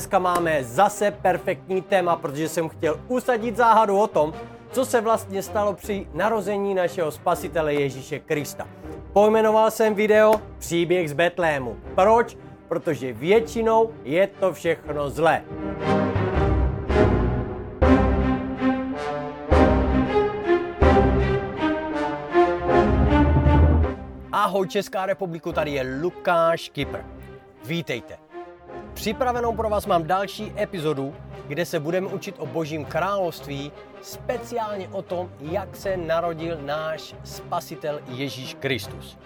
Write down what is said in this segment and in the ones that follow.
dneska máme zase perfektní téma, protože jsem chtěl usadit záhadu o tom, co se vlastně stalo při narození našeho spasitele Ježíše Krista. Pojmenoval jsem video Příběh z Betlému. Proč? Protože většinou je to všechno zlé. Ahoj Česká republiku, tady je Lukáš Kiper. Vítejte. Připravenou pro vás mám další epizodu, kde se budeme učit o Božím království, speciálně o tom, jak se narodil náš spasitel Ježíš Kristus.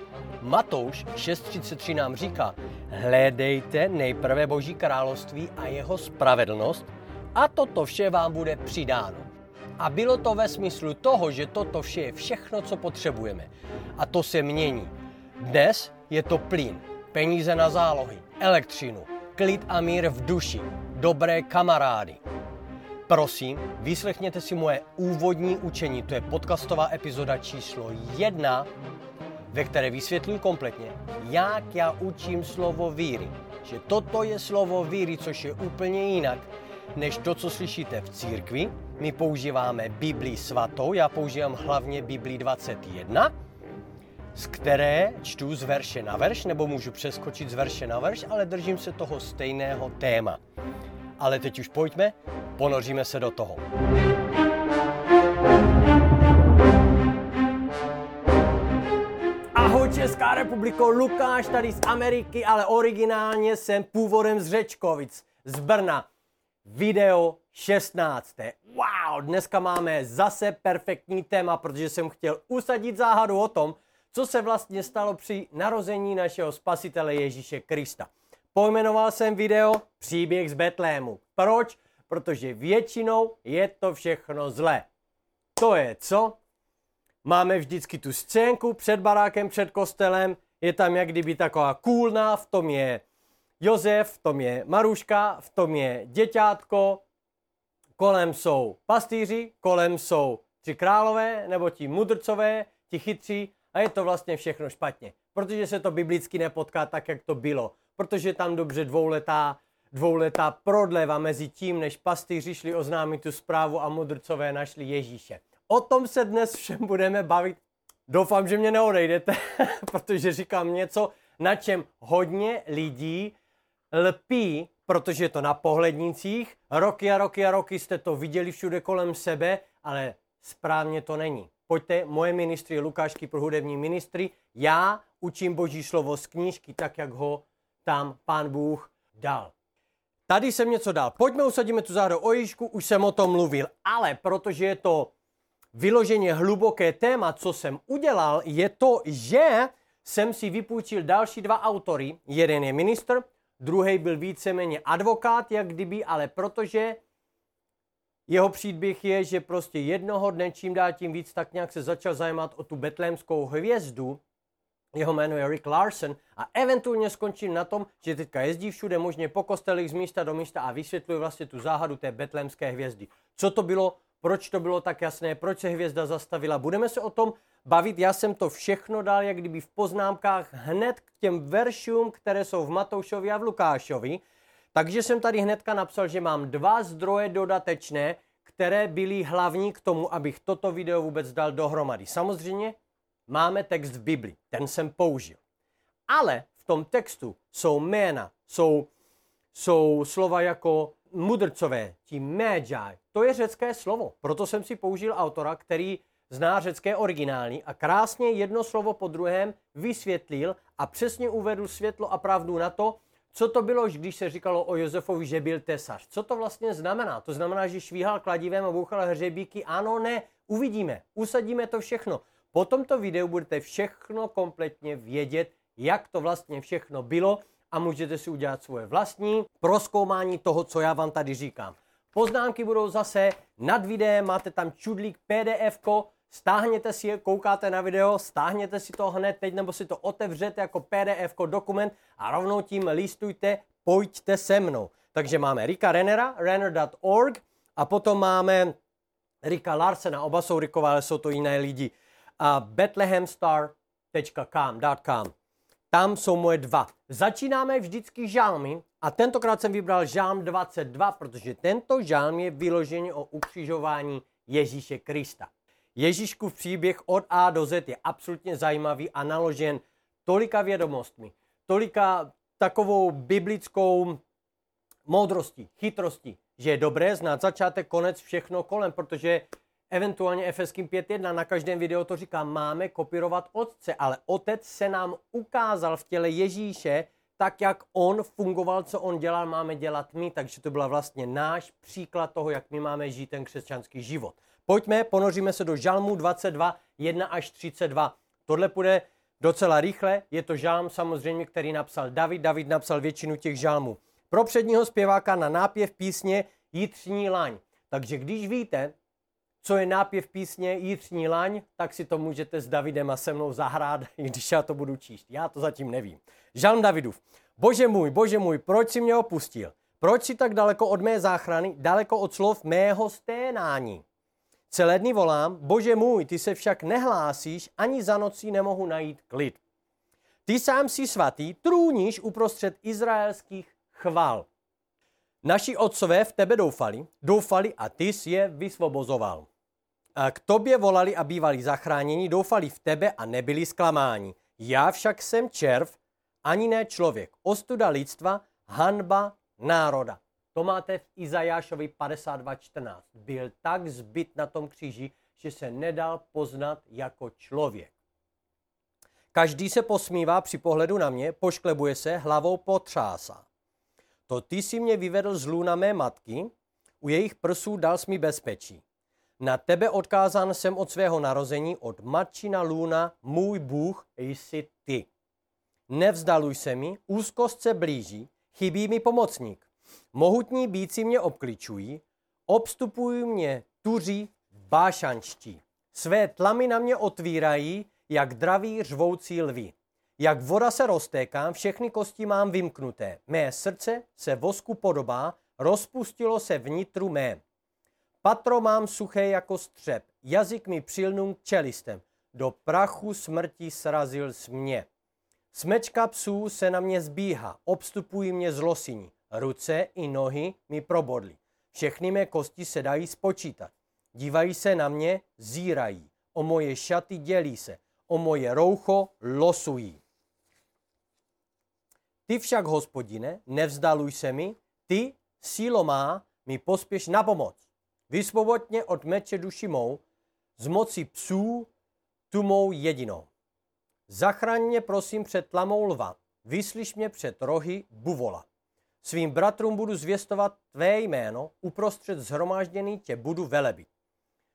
Matouš 6:33 nám říká: hledejte nejprve Boží království a jeho spravedlnost a toto vše vám bude přidáno. A bylo to ve smyslu toho, že toto vše je všechno, co potřebujeme. A to se mění. Dnes je to plyn, peníze na zálohy, elektřinu, klid a mír v duši, dobré kamarády. Prosím, vyslechněte si moje úvodní učení, to je podcastová epizoda číslo 1, ve které vysvětluji kompletně, jak já učím slovo víry. Že toto je slovo víry, což je úplně jinak, než to, co slyšíte v církvi. My používáme Biblii svatou, já používám hlavně Biblii 21, z které čtu z verše na verš, nebo můžu přeskočit z verše na verš, ale držím se toho stejného téma. Ale teď už pojďme, ponoříme se do toho. Ahoj Česká republiko, Lukáš tady z Ameriky, ale originálně jsem původem z Řečkovic, z Brna. Video 16. Wow, dneska máme zase perfektní téma, protože jsem chtěl usadit záhadu o tom, co se vlastně stalo při narození našeho spasitele Ježíše Krista. Pojmenoval jsem video Příběh z Betlému. Proč? Protože většinou je to všechno zlé. To je co? Máme vždycky tu scénku před barákem, před kostelem, je tam jak kdyby taková kůlna, v tom je Josef, v tom je Maruška, v tom je děťátko, kolem jsou pastýři, kolem jsou tři králové, nebo ti mudrcové, ti chytří, a je to vlastně všechno špatně, protože se to biblicky nepotká tak, jak to bylo, protože tam dobře dvouletá prodleva mezi tím, než pastýři šli oznámit tu zprávu a mudrcové našli Ježíše. O tom se dnes všem budeme bavit. Doufám, že mě neodejdete, protože říkám něco, na čem hodně lidí lpí, protože je to na pohlednicích. Roky a roky a roky jste to viděli všude kolem sebe, ale správně to není. Pojďte, moje ministry, Lukáš Kiper, hudební ministry, já učím Boží slovo z knížky, tak jak ho tam Pán Bůh dal. Tady jsem něco dal. Pojďme, usadíme tu záhadu o Ježíšku, už jsem o tom mluvil, ale protože je to vyloženě hluboké téma, co jsem udělal, je to, že jsem si vypůjčil další dva autory. Jeden je ministr, druhý byl víceméně advokát, jak kdyby, ale protože jeho příběh je, že prostě jednoho dne čím dál tím víc tak nějak se začal zajímat o tu betlémskou hvězdu. Jeho jméno je Rick Larson a eventuálně skončím na tom, že teďka jezdí všude možně po kostelích z místa do místa a vysvětluje vlastně tu záhadu té betlémské hvězdy. Co to bylo, proč to bylo tak jasné, proč se hvězda zastavila, budeme se o tom bavit. Já jsem to všechno dal jak kdyby v poznámkách hned k těm veršům, které jsou v Matoušovi a v Lukášovi. Takže jsem tady hnedka napsal, že mám dva zdroje dodatečné, které byly hlavní k tomu, abych toto video vůbec dal dohromady. Samozřejmě máme text v Biblii, ten jsem použil. Ale v tom textu jsou jména, jsou slova jako mudrcové, ti médžaj. To je řecké slovo, proto jsem si použil autora, který zná řecké originály a krásně jedno slovo po druhém vysvětlil a přesně uvedl světlo a pravdu na to, co to bylo, když se říkalo o Josefovi, že byl tesař. Co to vlastně znamená? To znamená, že švíhal kladivem a bouchal hřebíky? Ano, ne, uvidíme, usadíme to všechno. Po tomto videu budete všechno kompletně vědět, jak to vlastně všechno bylo a můžete si udělat svoje vlastní prozkoumání toho, co já vám tady říkám. Poznámky budou zase nad videem, máte tam čudlík PDF-ko, stáhněte si je, koukáte na video, stáhněte si to hned teď, nebo si to otevřete jako PDF-ko dokument a rovnou tím listujte, pojďte se mnou. Takže máme Ricka Rennera, renner.org, a potom máme Ricka Larsena, oba jsou Rickové, ale jsou to jiné lidi, a betlémstar.com. Tam jsou moje dva. Začínáme vždycky žálmy a tentokrát jsem vybral žálm 22, protože tento žálm je vyloženě o ukřižování Ježíše Krista. Ježíškův příběh od A do Z je absolutně zajímavý a naložen tolika vědomostmi, tolika takovou biblickou moudrostí, chytrostí, že je dobré znát začátek, konec, všechno kolem, protože eventuálně Efeským 5.1 na každém videu to říká, máme kopírovat otce, ale otec se nám ukázal v těle Ježíše, tak jak on fungoval, co on dělal, máme dělat my, takže to byl vlastně náš příklad toho, jak my máme žít ten křesťanský život. Pojďme, ponoříme se do žalmu 22, 1 až 32. Tohle půjde docela rychle, je to žalm samozřejmě, který napsal David. David napsal většinu těch žalmů. Pro předního zpěváka na nápěv písně Jitřní laň. Takže když víte, co je nápěv písně Jitřní laň, tak si to můžete s Davidem a se mnou zahrát, i když já to budu číst. Já to zatím nevím. Žalm Davidův. Bože můj, proč jsi mě opustil? Proč jsi tak daleko od mé záchrany, daleko od slov mého sténání? Celé dny volám, Bože můj, ty se však nehlásíš, ani za nocí nemohu najít klid. Ty sám jsi svatý, trůníš uprostřed izraelských chval. Naši otcové v tebe doufali a ty jsi je vysvobozoval. K tobě volali a bývali zachráněni, doufali v tebe a nebyli zklamáni. Já však jsem červ, ani ne člověk, ostuda lidstva, hanba národa. To máte v Izajášovi 52.14. Byl tak zbyt na tom kříži, že se nedal poznat jako člověk. Každý se posmívá při pohledu na mě, pošklebuje se, hlavou potřásá. To ty jsi mě vyvedl z lůna mé matky, u jejich prsů dal jsi mi bezpečí. Na tebe odkázán jsem od svého narození, od matčina lůna, můj Bůh jsi ty. Nevzdaluj se mi, úzkost se blíží, chybí mi pomocník. Mohutní býci mě obkličují, obstupují mě tuří bášanští. Své tlamy na mě otvírají, jak draví řvoucí lvi. Jak voda se roztékám, všechny kosti mám vymknuté. Mé srdce se vosku podobá, rozpustilo se vnitru mém. Patro mám suché jako střep, jazyk mi přilnul čelistem. Do prachu smrti srazil jsi mě. Smečka psů se na mě zbíhá, obstupují mě zlosini. Ruce i nohy mi probodly. Všechny mé kosti se dají spočítat. Dívají se na mě, zírají. O moje šaty dělí se, o moje roucho losují. Ty však, Hospodine, nevzdaluj se mi, ty, sílo má, mi pospěš na pomoc. Vysvobodně od meče duši mou, z moci psů, tu mou jedinou. Zachraň mě, prosím, před tlamou lva, vyslyš mě před rohy buvola. Svým bratrům budu zvěstovat tvé jméno, uprostřed zhromážděný tě budu velebit.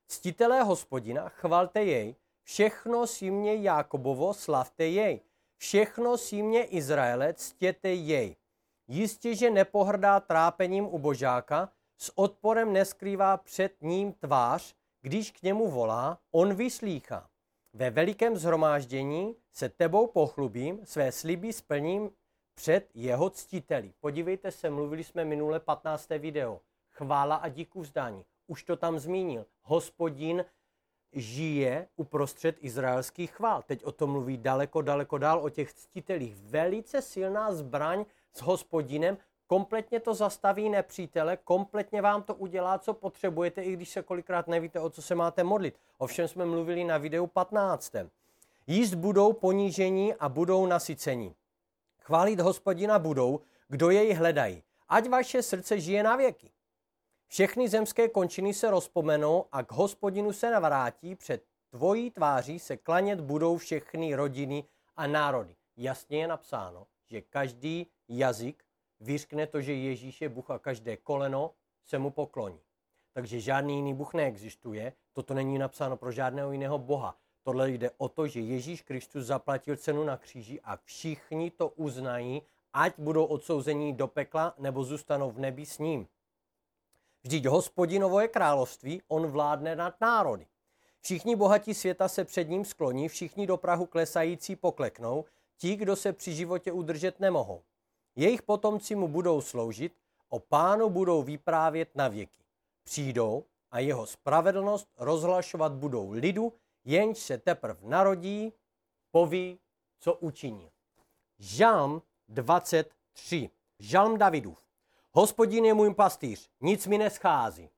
Ctitelé Hospodina, chvalte jej, všechno símě Jákobovo, slavte jej. Všechno símě Izraele, ctěte jej. Jistě, že nepohrdá trápením ubožáka, s odporem neskrývá před ním tvář, když k němu volá, on vyslýchá. Ve velikém zhromáždění se tebou pochlubím, své sliby splním před jeho ctiteli. Podívejte se, mluvili jsme minule 15. video. Chvála a díku vzdání. Už to tam zmínil. Hospodin žije uprostřed izraelských chvál. Teď o tom mluví daleko, daleko dál o těch ctitelích. Velice silná zbraň s Hospodinem. Kompletně to zastaví nepřítele, kompletně vám to udělá, co potřebujete, i když se kolikrát nevíte, o co se máte modlit. Ovšem jsme mluvili na videu 15. Jíst budou ponížení a budou nasycení. Chválit Hospodina budou, kdo jej hledají. Ať vaše srdce žije na věky. Všechny zemské končiny se rozpomenou a k Hospodinu se navrátí, před tvojí tváří se klanět budou všechny rodiny a národy. Jasně je napsáno, že každý jazyk vyřkne to, že Ježíš je Bůh a každé koleno se mu pokloní. Takže žádný jiný Bůh neexistuje, toto není napsáno pro žádného jiného Boha. Tohle jde o to, že Ježíš Kristus zaplatil cenu na kříži a všichni to uznají, ať budou odsouzení do pekla nebo zůstanou v nebi s ním. Vždyť Hospodinovo je království, on vládne nad národy. Všichni bohatí světa se před ním skloní, všichni do prahu klesající pokleknou, ti, kdo se při životě udržet nemohou. Jejich potomci mu budou sloužit, o Pánu budou vyprávět na věky. Přijdou a jeho spravedlnost rozhlašovat budou lidu, jenž se teprv narodí, poví, co učinil. Žalm 23. Žalm Davidův. Hospodin je můj pastýř, nic mi neschází.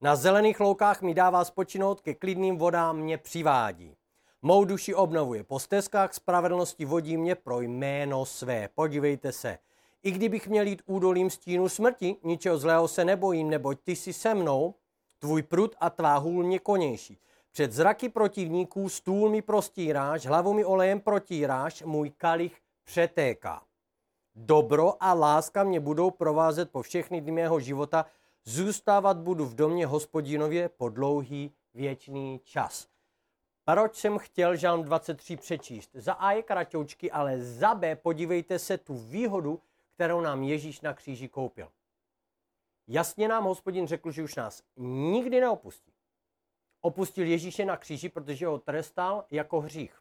Na zelených loukách mi dává spočinout, ke klidným vodám mě přivádí. Mou duši obnovuje, po stezkách spravedlnosti vodí mě pro jméno své. Podívejte se, i kdybych měl jít údolím stínu smrti, ničeho zlého se nebojím, neboť ty jsi se mnou, tvůj prud a tvá hůl mě konější. Před zraky protivníků stůl mi prostíráš, hlavu mi olejem protíráš, můj kalich přetéká. Dobro a láska mě budou provázet po všechny dny mého života, zůstávat budu v domě Hospodinově po dlouhý věčný čas. Proč jsem chtěl žalm 23 přečíst? Za A je kratoučky, ale za B podívejte se tu výhodu, kterou nám Ježíš na kříži koupil. Jasně nám Hospodin řekl, že už nás nikdy neopustí. Opustil Ježíše na kříži, protože ho trestal jako hřích.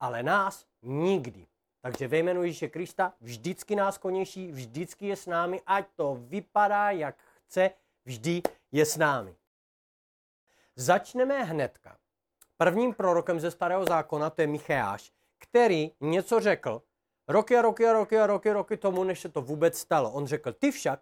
Ale nás nikdy. Takže ve jménu Ježíše Krista vždycky nás konější, vždycky je s námi, ať to vypadá, jak chce, vždy je s námi. Začneme hnedka. Prvním prorokem ze Starého zákona, to je Micheáš, který něco řekl roky tomu, než se to vůbec stalo. On řekl, ty však,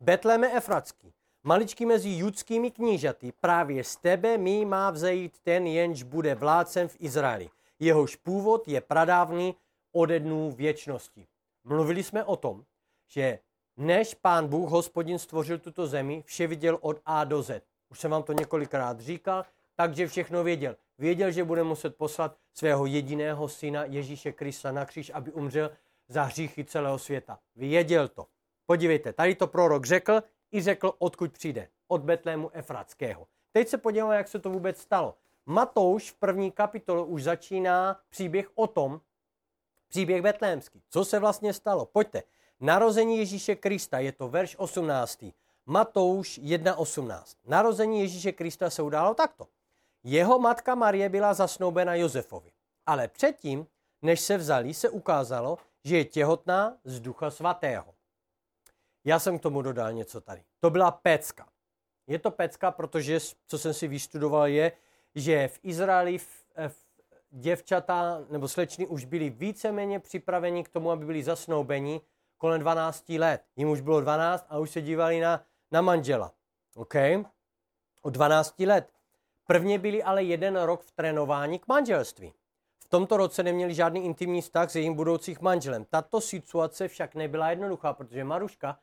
Betléme Efratský, maličký mezi judskými knížaty, právě z tebe mi má vzejít ten, jenž bude vládcem v Izraeli. Jehož původ je pradávný ode dnů věčnosti. Mluvili jsme o tom, že než Pán Bůh, Hospodin, stvořil tuto zemi, vše viděl od A do Z. Už jsem vám to několikrát říkal, takže všechno věděl. Věděl, že bude muset poslat svého jediného syna Ježíše Krista na kříž, aby umřel za hříchy celého světa. Věděl to. Podívejte, tady to prorok řekl i řekl, odkud přijde. Od Betlému Efratského. Teď se podíváme, jak se to vůbec stalo. Matouš v 1. kapitole už začíná příběh o tom, příběh betlémský. Co se vlastně stalo? Pojďte. Narození Ježíše Krista, je to verš 18. Matouš 1.18. Narození Ježíše Krista se událo takto. Jeho matka Marie byla zasnoubena Josefovi. Ale předtím, než se vzali, se ukázalo, že je těhotná z Ducha Svatého. Já jsem k tomu dodal něco tady. To byla pecka. Je to pecka, protože, co jsem si vystudoval, je, že v Izraeli děvčata nebo slečny už byly víceméně připraveni k tomu, aby byli zasnoubeni kolem 12 let. Jim už bylo 12 a už se dívali na manžela. OK? Od 12 let. Prvně byli ale jeden rok v trénování k manželství. V tomto roce neměli žádný intimní vztah s jejím budoucích manželem. Tato situace však nebyla jednoduchá, protože Maruška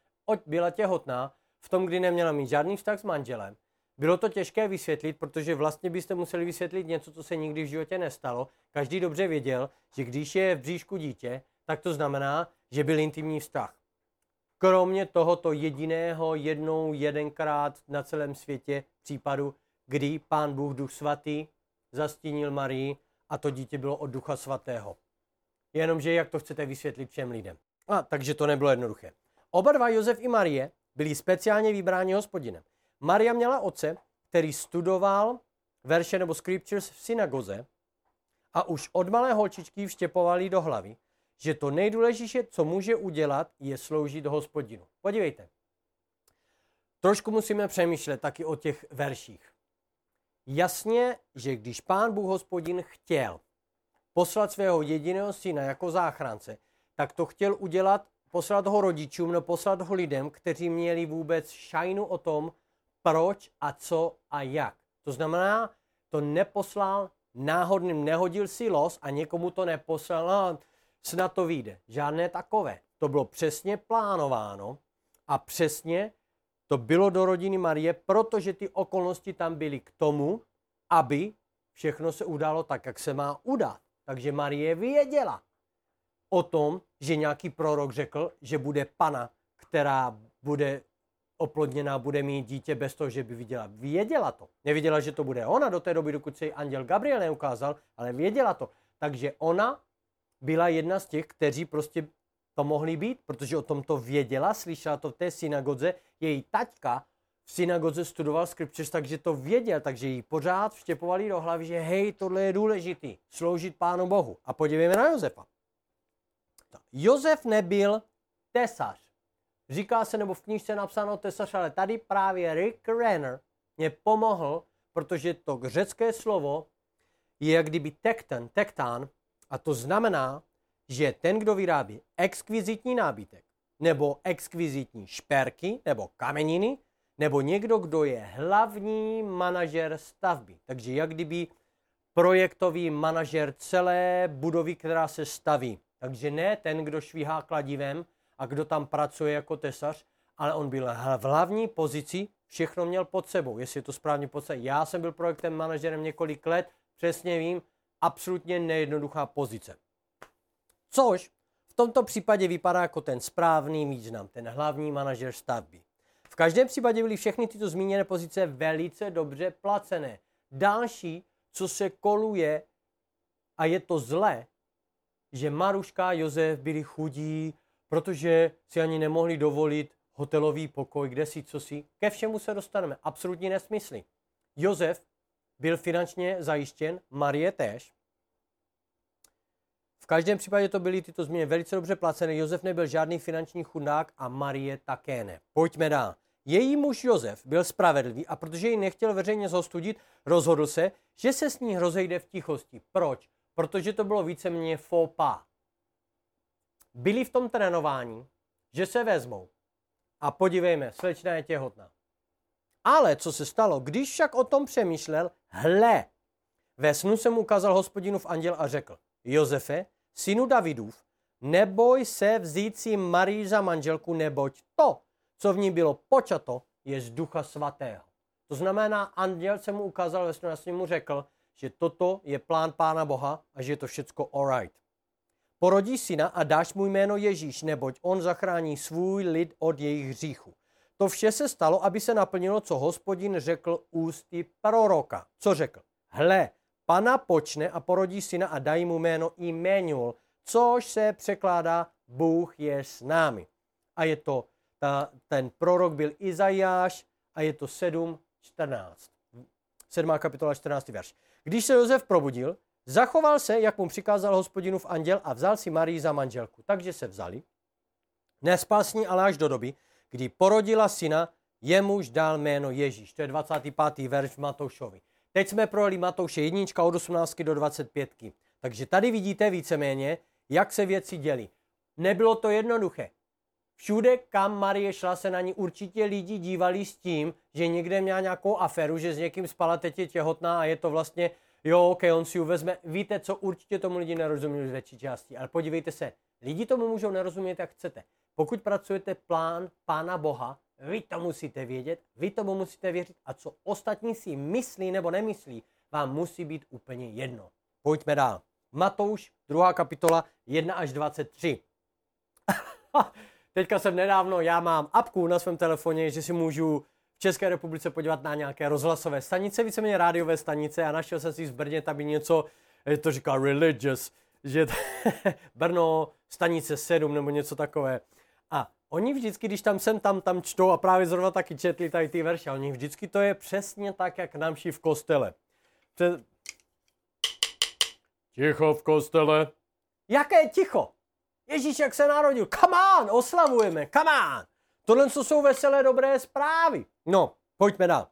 byla těhotná v tom, kdy neměla mít žádný vztah s manželem. Bylo to těžké vysvětlit, protože vlastně byste museli vysvětlit něco, co se nikdy v životě nestalo. Každý dobře věděl, že když je v bříšku dítě, tak to znamená, že byl intimní vztah. Kromě tohoto jediného, jedenkrát na celém světě případu, kdy Pán Bůh Duch Svatý zastínil Marii a to dítě bylo od Ducha Svatého. Jenomže jak to chcete vysvětlit všem lidem? Takže to nebylo jednoduché. Oba dva, Josef i Marie, byli speciálně vybráni Hospodinem. Maria měla otce, který studoval verše nebo scriptures v synagoze a už od malé holčičky vštěpovali do hlavy, že to nejdůležitější, co může udělat, je sloužit Hospodinu. Podívejte. Trošku musíme přemýšlet taky o těch verších. Jasně, že když Pán Bůh Hospodin chtěl poslat svého jediného syna jako záchránce, tak to chtěl udělat, poslat ho rodičům, no poslat ho lidem, kteří měli vůbec šajnu o tom, proč a co a jak. To znamená, to neposlal náhodným, nehodil si los a někomu to neposlal, snad to vyjde. Žádné takové. To bylo přesně plánováno a přesně to bylo do rodiny Marie, protože ty okolnosti tam byly k tomu, aby všechno se událo tak, jak se má udát. Takže Marie věděla o tom, že nějaký prorok řekl, že bude pana, která bude oplodněná, bude mít dítě bez toho, že by viděla. Věděla to. Nevěděla, že to bude ona do té doby, dokud se jí anděl Gabriel neukázal, ale věděla to. Takže ona byla jedna z těch, kteří prostě to mohli být, protože o tom to věděla, slyšela to v té synagoze. Její taťka v synagoze studoval scriptures, takže to věděl, takže jí pořád vštěpovali do hlavy, že hej, tohle je důležitý, sloužit Pánu Bohu. A podívejme na Josefa. Josef nebyl tesař. Říká se, nebo v knížce napsáno tesař, ale tady právě Rick Renner mě pomohl, protože to řecké slovo je jak kdyby tektán, a to znamená, že ten, kdo vyrábí exkvizitní nábytek, nebo exkvizitní šperky, nebo kameniny, nebo někdo, kdo je hlavní manažer stavby. Takže jak kdyby projektový manažer celé budovy, která se staví. Takže ne ten, kdo švihá kladivem a kdo tam pracuje jako tesař, ale on byl v hlavní pozici, všechno měl pod sebou, jestli je to správně podstatě. Já jsem byl projektem manažerem několik let, přesně vím, absolutně nejednoduchá pozice. Což v tomto případě vypadá jako ten správný význam, ten hlavní manažer stavby. V každém případě byly všechny tyto zmíněné pozice velice dobře placené. Další, co se koluje, a je to zlé, že Maruška a Josef byli chudí, protože si ani nemohli dovolit hotelový pokoj, kde si, co si. Ke všemu se dostaneme. Absolutní nesmysly. Josef byl finančně zajištěn, Marie též. V každém případě to byly tyto změny velice dobře placené. Josef nebyl žádný finanční chudák a Marie také ne. Pojďme dál. Její muž Josef byl spravedlivý a protože ji nechtěl veřejně zostudit, rozhodl se, že se s ní rozejde v tichosti. Proč? Protože to bylo víceméně faux pas. Byli v tom trénování, že se vezmou. A podívejme, slečna je těhotná. Ale co se stalo? Když však o tom přemýšlel, hle, ve snu se mu ukázal Hospodinův anděl a řekl: Josefe, synu Davidův, neboj se vzít si Marii za manželku, neboť to, co v ní bylo počato, je z Ducha Svatého. To znamená, anděl se mu ukázal ve snu a s ním mu řekl, že toto je plán Pána Boha a že je to všecko alright. Porodí syna a dáš mu jméno Ježíš, neboť on zachrání svůj lid od jejich hříchu. To vše se stalo, aby se naplnilo, co Hospodin řekl ústy proroka. Co řekl? Hle, Pana počne a porodí syna a dají mu jméno Immanuel, což se překládá Bůh je s námi. A je to, ten prorok byl Izajáš a je to 7.14. 7. kapitola 14. verš. Když se Josef probudil, zachoval se, jak mu přikázal Hospodinův anděl a vzal si Marii za manželku. Takže se vzali. Nespal s ní ale až do doby, kdy porodila syna, jemuž dal jméno Ježíš. To je 25. verš v Matoušovi. Teď jsme projeli Matouše 1 od 18 do 25. Takže tady vidíte víceméně, jak se věci děly. Nebylo to jednoduché. Všude, kam Marie šla, se na ní určitě lidi dívali s tím, že někde měla nějakou aféru, že s někým spala, teď je těhotná a je to vlastně, jo, ok, on si ji vezme. Víte co, určitě tomu lidi nerozumí z větší části, ale podívejte se, lidi tomu můžou nerozumět, jak chcete. Pokud pracujete plán Pána Boha, vy to musíte vědět, vy tomu musíte věřit a co ostatní si myslí nebo nemyslí, vám musí být úplně jedno. Pojďme dál. Matouš, 2. kapitola, 1 až 23. Teďka jsem nedávno, já mám apku na svém telefoně, že si můžu v České republice podívat na nějaké rozhlasové stanice, víceméně rádiové stanice a našel jsem si v Brně, tam je něco, to říká religious, že Brno, stanice 7 nebo něco takové. A oni vždycky, když tam jsem, tam čtou a právě zrovna taky četli tady ty verše, oni vždycky to je přesně tak, jak námší v kostele. Ticho v kostele. Jaké ticho? Ježíš, jak se narodil, come on, oslavujeme, come on. Tohle jsou veselé, dobré zprávy. No, pojďme dál.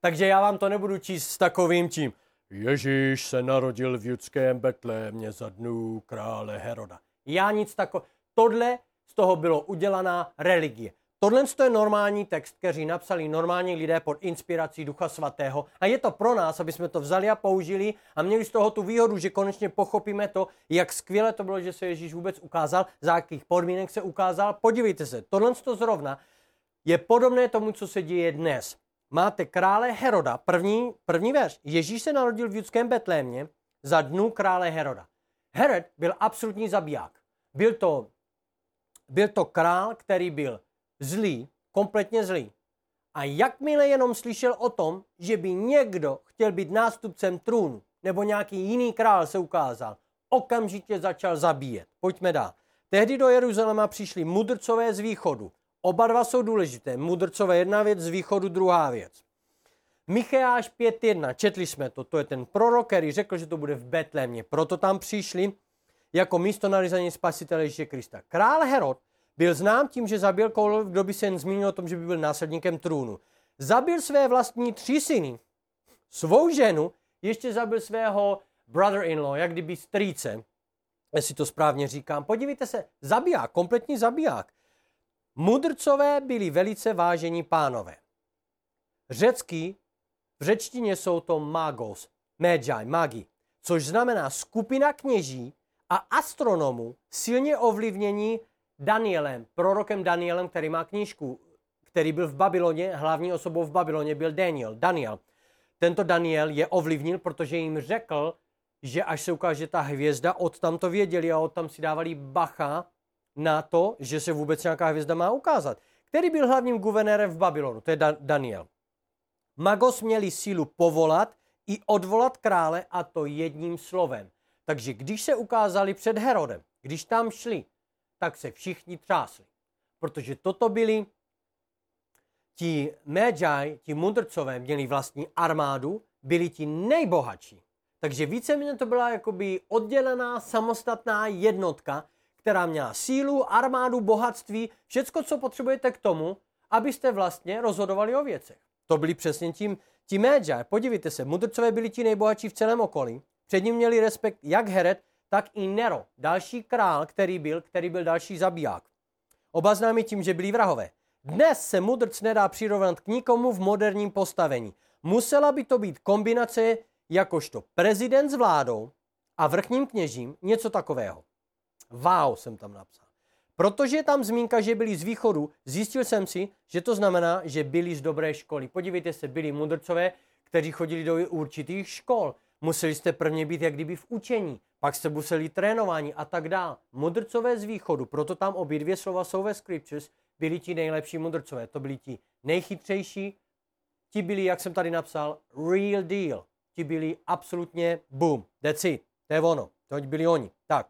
Takže já vám to nebudu číst s takovým tím. Ježíš se narodil v judském Betlémě za dnů krále Heroda. Já nic takového. Tohle z toho bylo udělaná religie. Tohle je normální text, který napsali normální lidé pod inspirací Ducha Svatého a je to pro nás, aby jsme to vzali a použili a měli z toho tu výhodu, že konečně pochopíme to, jak skvěle to bylo, že se Ježíš vůbec ukázal, za jakých podmínek se ukázal. Podívejte se, tohle to zrovna je podobné tomu, co se děje dnes. Máte krále Heroda, první verš. Ježíš se narodil v judském Betlémě za dnů krále Heroda. Herod byl absolutní zabiják. Byl to král, který byl zlý, kompletně zlý. A jakmile jenom slyšel o tom, že by někdo chtěl být nástupcem trůnu, nebo nějaký jiný král se ukázal, okamžitě začal zabíjet. Pojďme dál. Tehdy do Jeruzaléma přišli mudrcové z východu. Oba dva jsou důležité. Mudrcové jedna věc, z východu druhá věc. Micheáš 5.1. Četli jsme to. To je ten prorok, který řekl, že to bude v Betlémě. Proto tam přišli jako místo narození spasitele Ježíše Krista. Král Herod byl znám tím, že zabil kohokoliv, kdo by se jen zmínil o tom, že by byl následníkem trůnu. Zabil své vlastní 3 syny, svou ženu, ještě zabil svého brother-in-law, jak kdyby strýce. jestli to správně říkám. Podívejte se, zabiják, kompletní zabiják. Mudrcové byli velice vážení pánové. V řečtině jsou to magos, magi, magi, což znamená skupina kněží a astronomů silně ovlivnění Danielem, prorokem Danielem, který má knížku, který byl v Babyloně, hlavní osobou v Babyloně byl Daniel. Tento Daniel je ovlivnil, protože jim řekl, že až se ukáže ta hvězda, odtam to věděli a odtam si dávali bacha na to, že se vůbec nějaká hvězda má ukázat. Který byl hlavním guvernérem v Babylonu, to je Daniel. Magos měli sílu povolat i odvolat krále, a to jedním slovem. Takže když se ukázali před Herodem, když tam šli, tak se všichni třásli. Protože toto byli ti magi, ti mudrcové, měli vlastní armádu, byli ti nejbohatší. Takže víceméně to byla jakoby oddělená samostatná jednotka, která měla sílu, armádu, bohatství, všecko, co potřebujete k tomu, abyste vlastně rozhodovali o věcech. To byli přesně ti magi. Podívejte se, mudrcové byli ti nejbohatší v celém okolí. Před ním měli respekt jak Herod, tak i Nero, další král, který byl další zabiják. Oba známi tím, že byli vrahové. Dnes se mudrc nedá přirovnat k nikomu v moderním postavení. Musela by to být kombinace jakožto prezident s vládou a vrchním kněžím, něco takového. Wow, jsem tam napsal. Protože je tam zmínka, že byli z východu, zjistil jsem si, že to znamená, že byli z dobré školy. Podívejte se, byli mudrcové, kteří chodili do určitých škol. Museli jste prvně být jak kdyby v učení, pak jste museli trénování a tak dál. Mudrcové z východu, proto tam obě dvě slova jsou ve scriptures, byli ti nejlepší mudrcové. To byli ti nejchytřejší, ti byli, jak jsem tady napsal, real deal. Ti byli absolutně boom, that's it, to je ono, to byli oni, tak.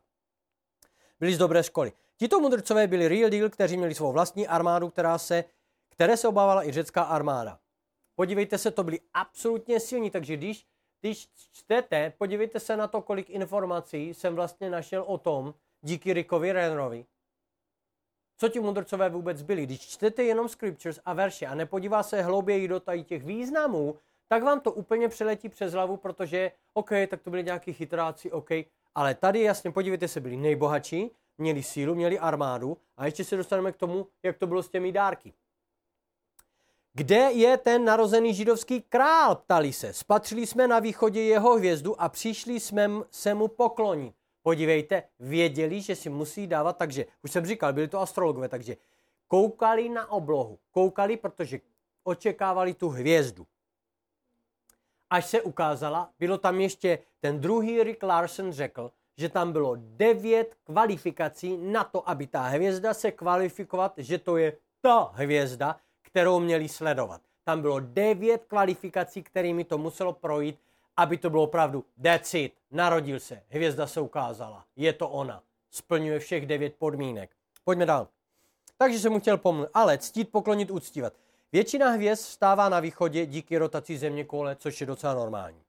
Byli z dobré školy. Tito mudrcové byli real deal, kteří měli svou vlastní armádu, které se obávala i řecká armáda. Podívejte se, to byli absolutně silní, takže když čtete, podívejte se na to, kolik informací jsem vlastně našel o tom, díky Rickovi Rennerovi, co ti mudrcové vůbec byli. Když čtete jenom scriptures a verše a nepodívá se hlouběji do tady těch významů, tak vám to úplně přeletí přes hlavu, protože OK, tak to byli nějaký chytráci, OK, ale tady jasně, podívejte se, byli nejbohatší, měli sílu, měli armádu a ještě se dostaneme k tomu, jak to bylo s těmi dárky. Kde je ten narozený židovský král, ptali se. Spatřili jsme na východě jeho hvězdu a přišli jsme se mu poklonit. Podívejte, věděli, že si musí dávat, takže, už jsem říkal, byli to astrologové, takže koukali na oblohu. Koukali, protože očekávali tu hvězdu. Až se ukázala, bylo tam ještě, ten druhý Rick Larson řekl, že tam bylo 9 kvalifikací na to, aby ta hvězda se kvalifikovat, že to je ta hvězda, kterou měli sledovat. Tam bylo 9 kvalifikací, kterými to muselo projít, aby to bylo opravdu that's it. Narodil se, hvězda se ukázala, je to ona. Splňuje všech 9 podmínek. Pojďme dál. Takže jsem mu chtěl pomluvit, ale ctít, poklonit, uctívat. Většina hvězd stává na východě díky rotaci zeměkoule, což je docela normální.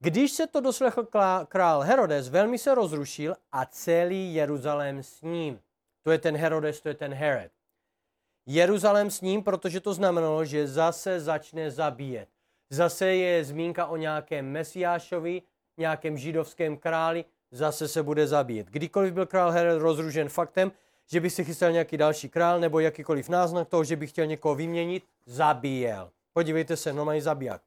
Když se to doslechl král Herodes, velmi se rozrušil a celý Jeruzalém s ním. To je ten Herodes, to je ten Herod. Jeruzalém s ním, protože to znamenalo, že zase začne zabíjet. Zase je zmínka o nějakém Mesiášovi, nějakém židovském králi, zase se bude zabíjet. Kdykoliv byl král Herod rozrušen faktem, že by si chystal nějaký další král nebo jakýkoliv náznak toho, že by chtěl někoho vyměnit, zabíjel. Podívejte se, normální zabiják.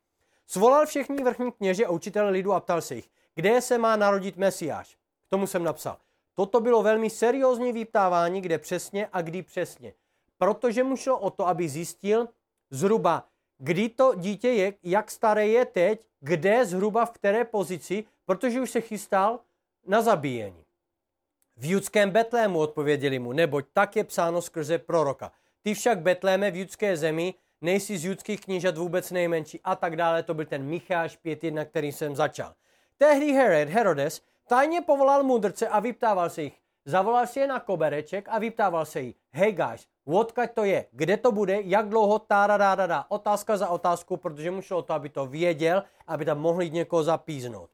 Svolal všechny vrchní kněže a učitele lidu a ptal se jich, kde se má narodit Mesiáš. K tomu jsem napsal. Toto bylo velmi seriózní vyptávání, kde přesně a kdy přesně. Protože mu šlo o to, aby zjistil zhruba, kdy to dítě je, jak staré je teď, kde zhruba v které pozici, protože už se chystal na zabíjení. V judském Betlému, odpověděli mu, neboť tak je psáno skrze proroka. Ty však, Betléme, v judské zemi, nejsi z judských knížat vůbec nejmenší a tak dále. To byl ten Micheáš 5.1, který jsem začal. Tehdy Herodes tajně povolal mudrce a vyptával se jich. Zavolal si je na kobereček a vyptával se jí. Hej guys, odkud to je? Kde to bude? Jak dlouho? Otázka za otázku, protože mu šlo o to, aby to věděl, aby tam mohli někoho zapíznout.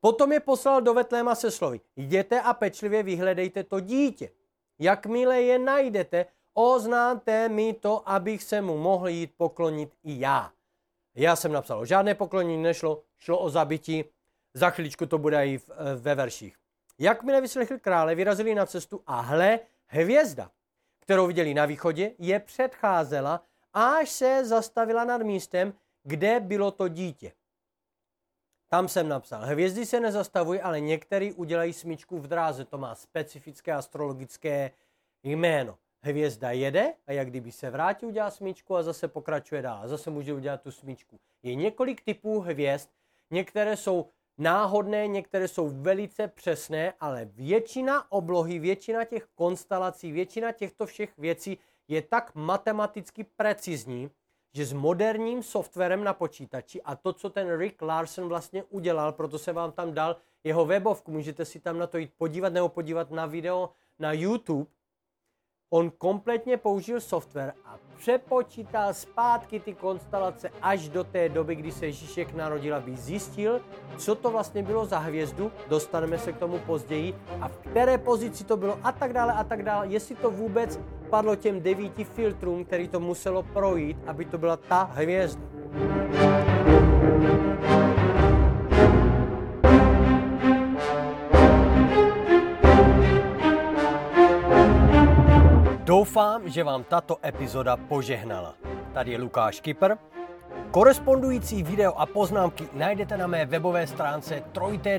Potom je poslal do Betléma se slovy. Jděte a pečlivě vyhledejte to dítě. Jakmile je najdete, oznáte mi to, abych se mu mohl jít poklonit i já. Já jsem napsal, o žádné poklonění nešlo, šlo o zabití. Za chvíličku to bude i ve verších. Jakmile vyslechli krále, vyrazili na cestu a hle, hvězda, kterou viděli na východě, je předcházela, až se zastavila nad místem, kde bylo to dítě. Tam jsem napsal, hvězdy se nezastavují, ale některý udělají smyčku v dráze. To má specifické astrologické jméno. Hvězda jede a jak kdyby se vrátí, udělá smyčku a zase pokračuje dál. A zase může udělat tu smyčku. Je několik typů hvězd. Některé jsou náhodné, některé jsou velice přesné, ale většina oblohy, většina těch konstelací, většina těchto všech věcí je tak matematicky precizní, že s moderním softwarem na počítači a to, co ten Rick Larson vlastně udělal, proto se vám tam dal jeho webovku, můžete si tam na to jít podívat nebo podívat na video na YouTube, on kompletně použil software a přepočítal zpátky ty konstelace až do té doby, kdy se Ježíšek narodil, aby zjistil, co to vlastně bylo za hvězdu, dostaneme se k tomu později, a v které pozici to bylo a tak dále, jestli to vůbec padlo těm 9 filtrům, který to muselo projít, aby to byla ta hvězda. Doufám, že vám tato epizoda požehnala. Tady je Lukáš Kiper. Korespondující video a poznámky najdete na mé webové stránce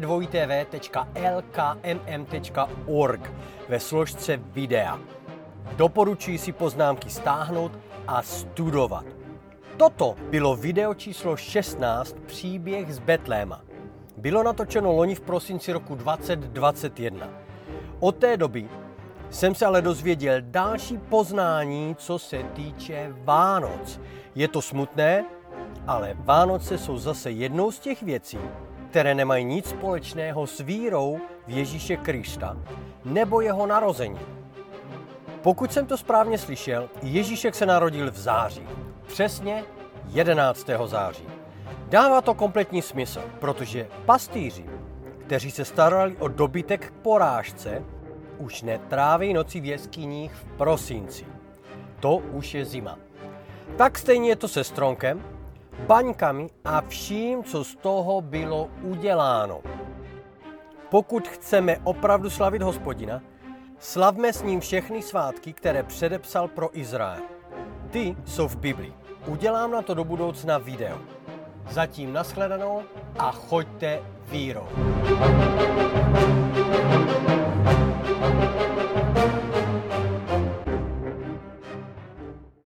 www.lkmm.org ve složce videa. Doporučuji si poznámky stáhnout a studovat. Toto bylo video číslo 16 Příběh z Betléma. Bylo natočeno loni v prosinci roku 2021. Od té doby jsem se ale dozvěděl další poznání, co se týče Vánoc. Je to smutné, ale Vánoce jsou zase jednou z těch věcí, které nemají nic společného s vírou v Ježíše Krista nebo jeho narození. Pokud jsem to správně slyšel, Ježíšek se narodil v září, přesně 11. září. Dává to kompletní smysl, protože pastýři, kteří se starali o dobytek k porážce, už netráví noci v jeskyních v prosinci. To už je zima. Tak stejně je to se stromkem, baňkami a vším, co z toho bylo uděláno. Pokud chceme opravdu slavit Hospodina, slavme s ním všechny svátky, které předepsal pro Izrael. Ty jsou v Biblii. Udělám na to do budoucna video. Zatím nashledanou a choďte vírou.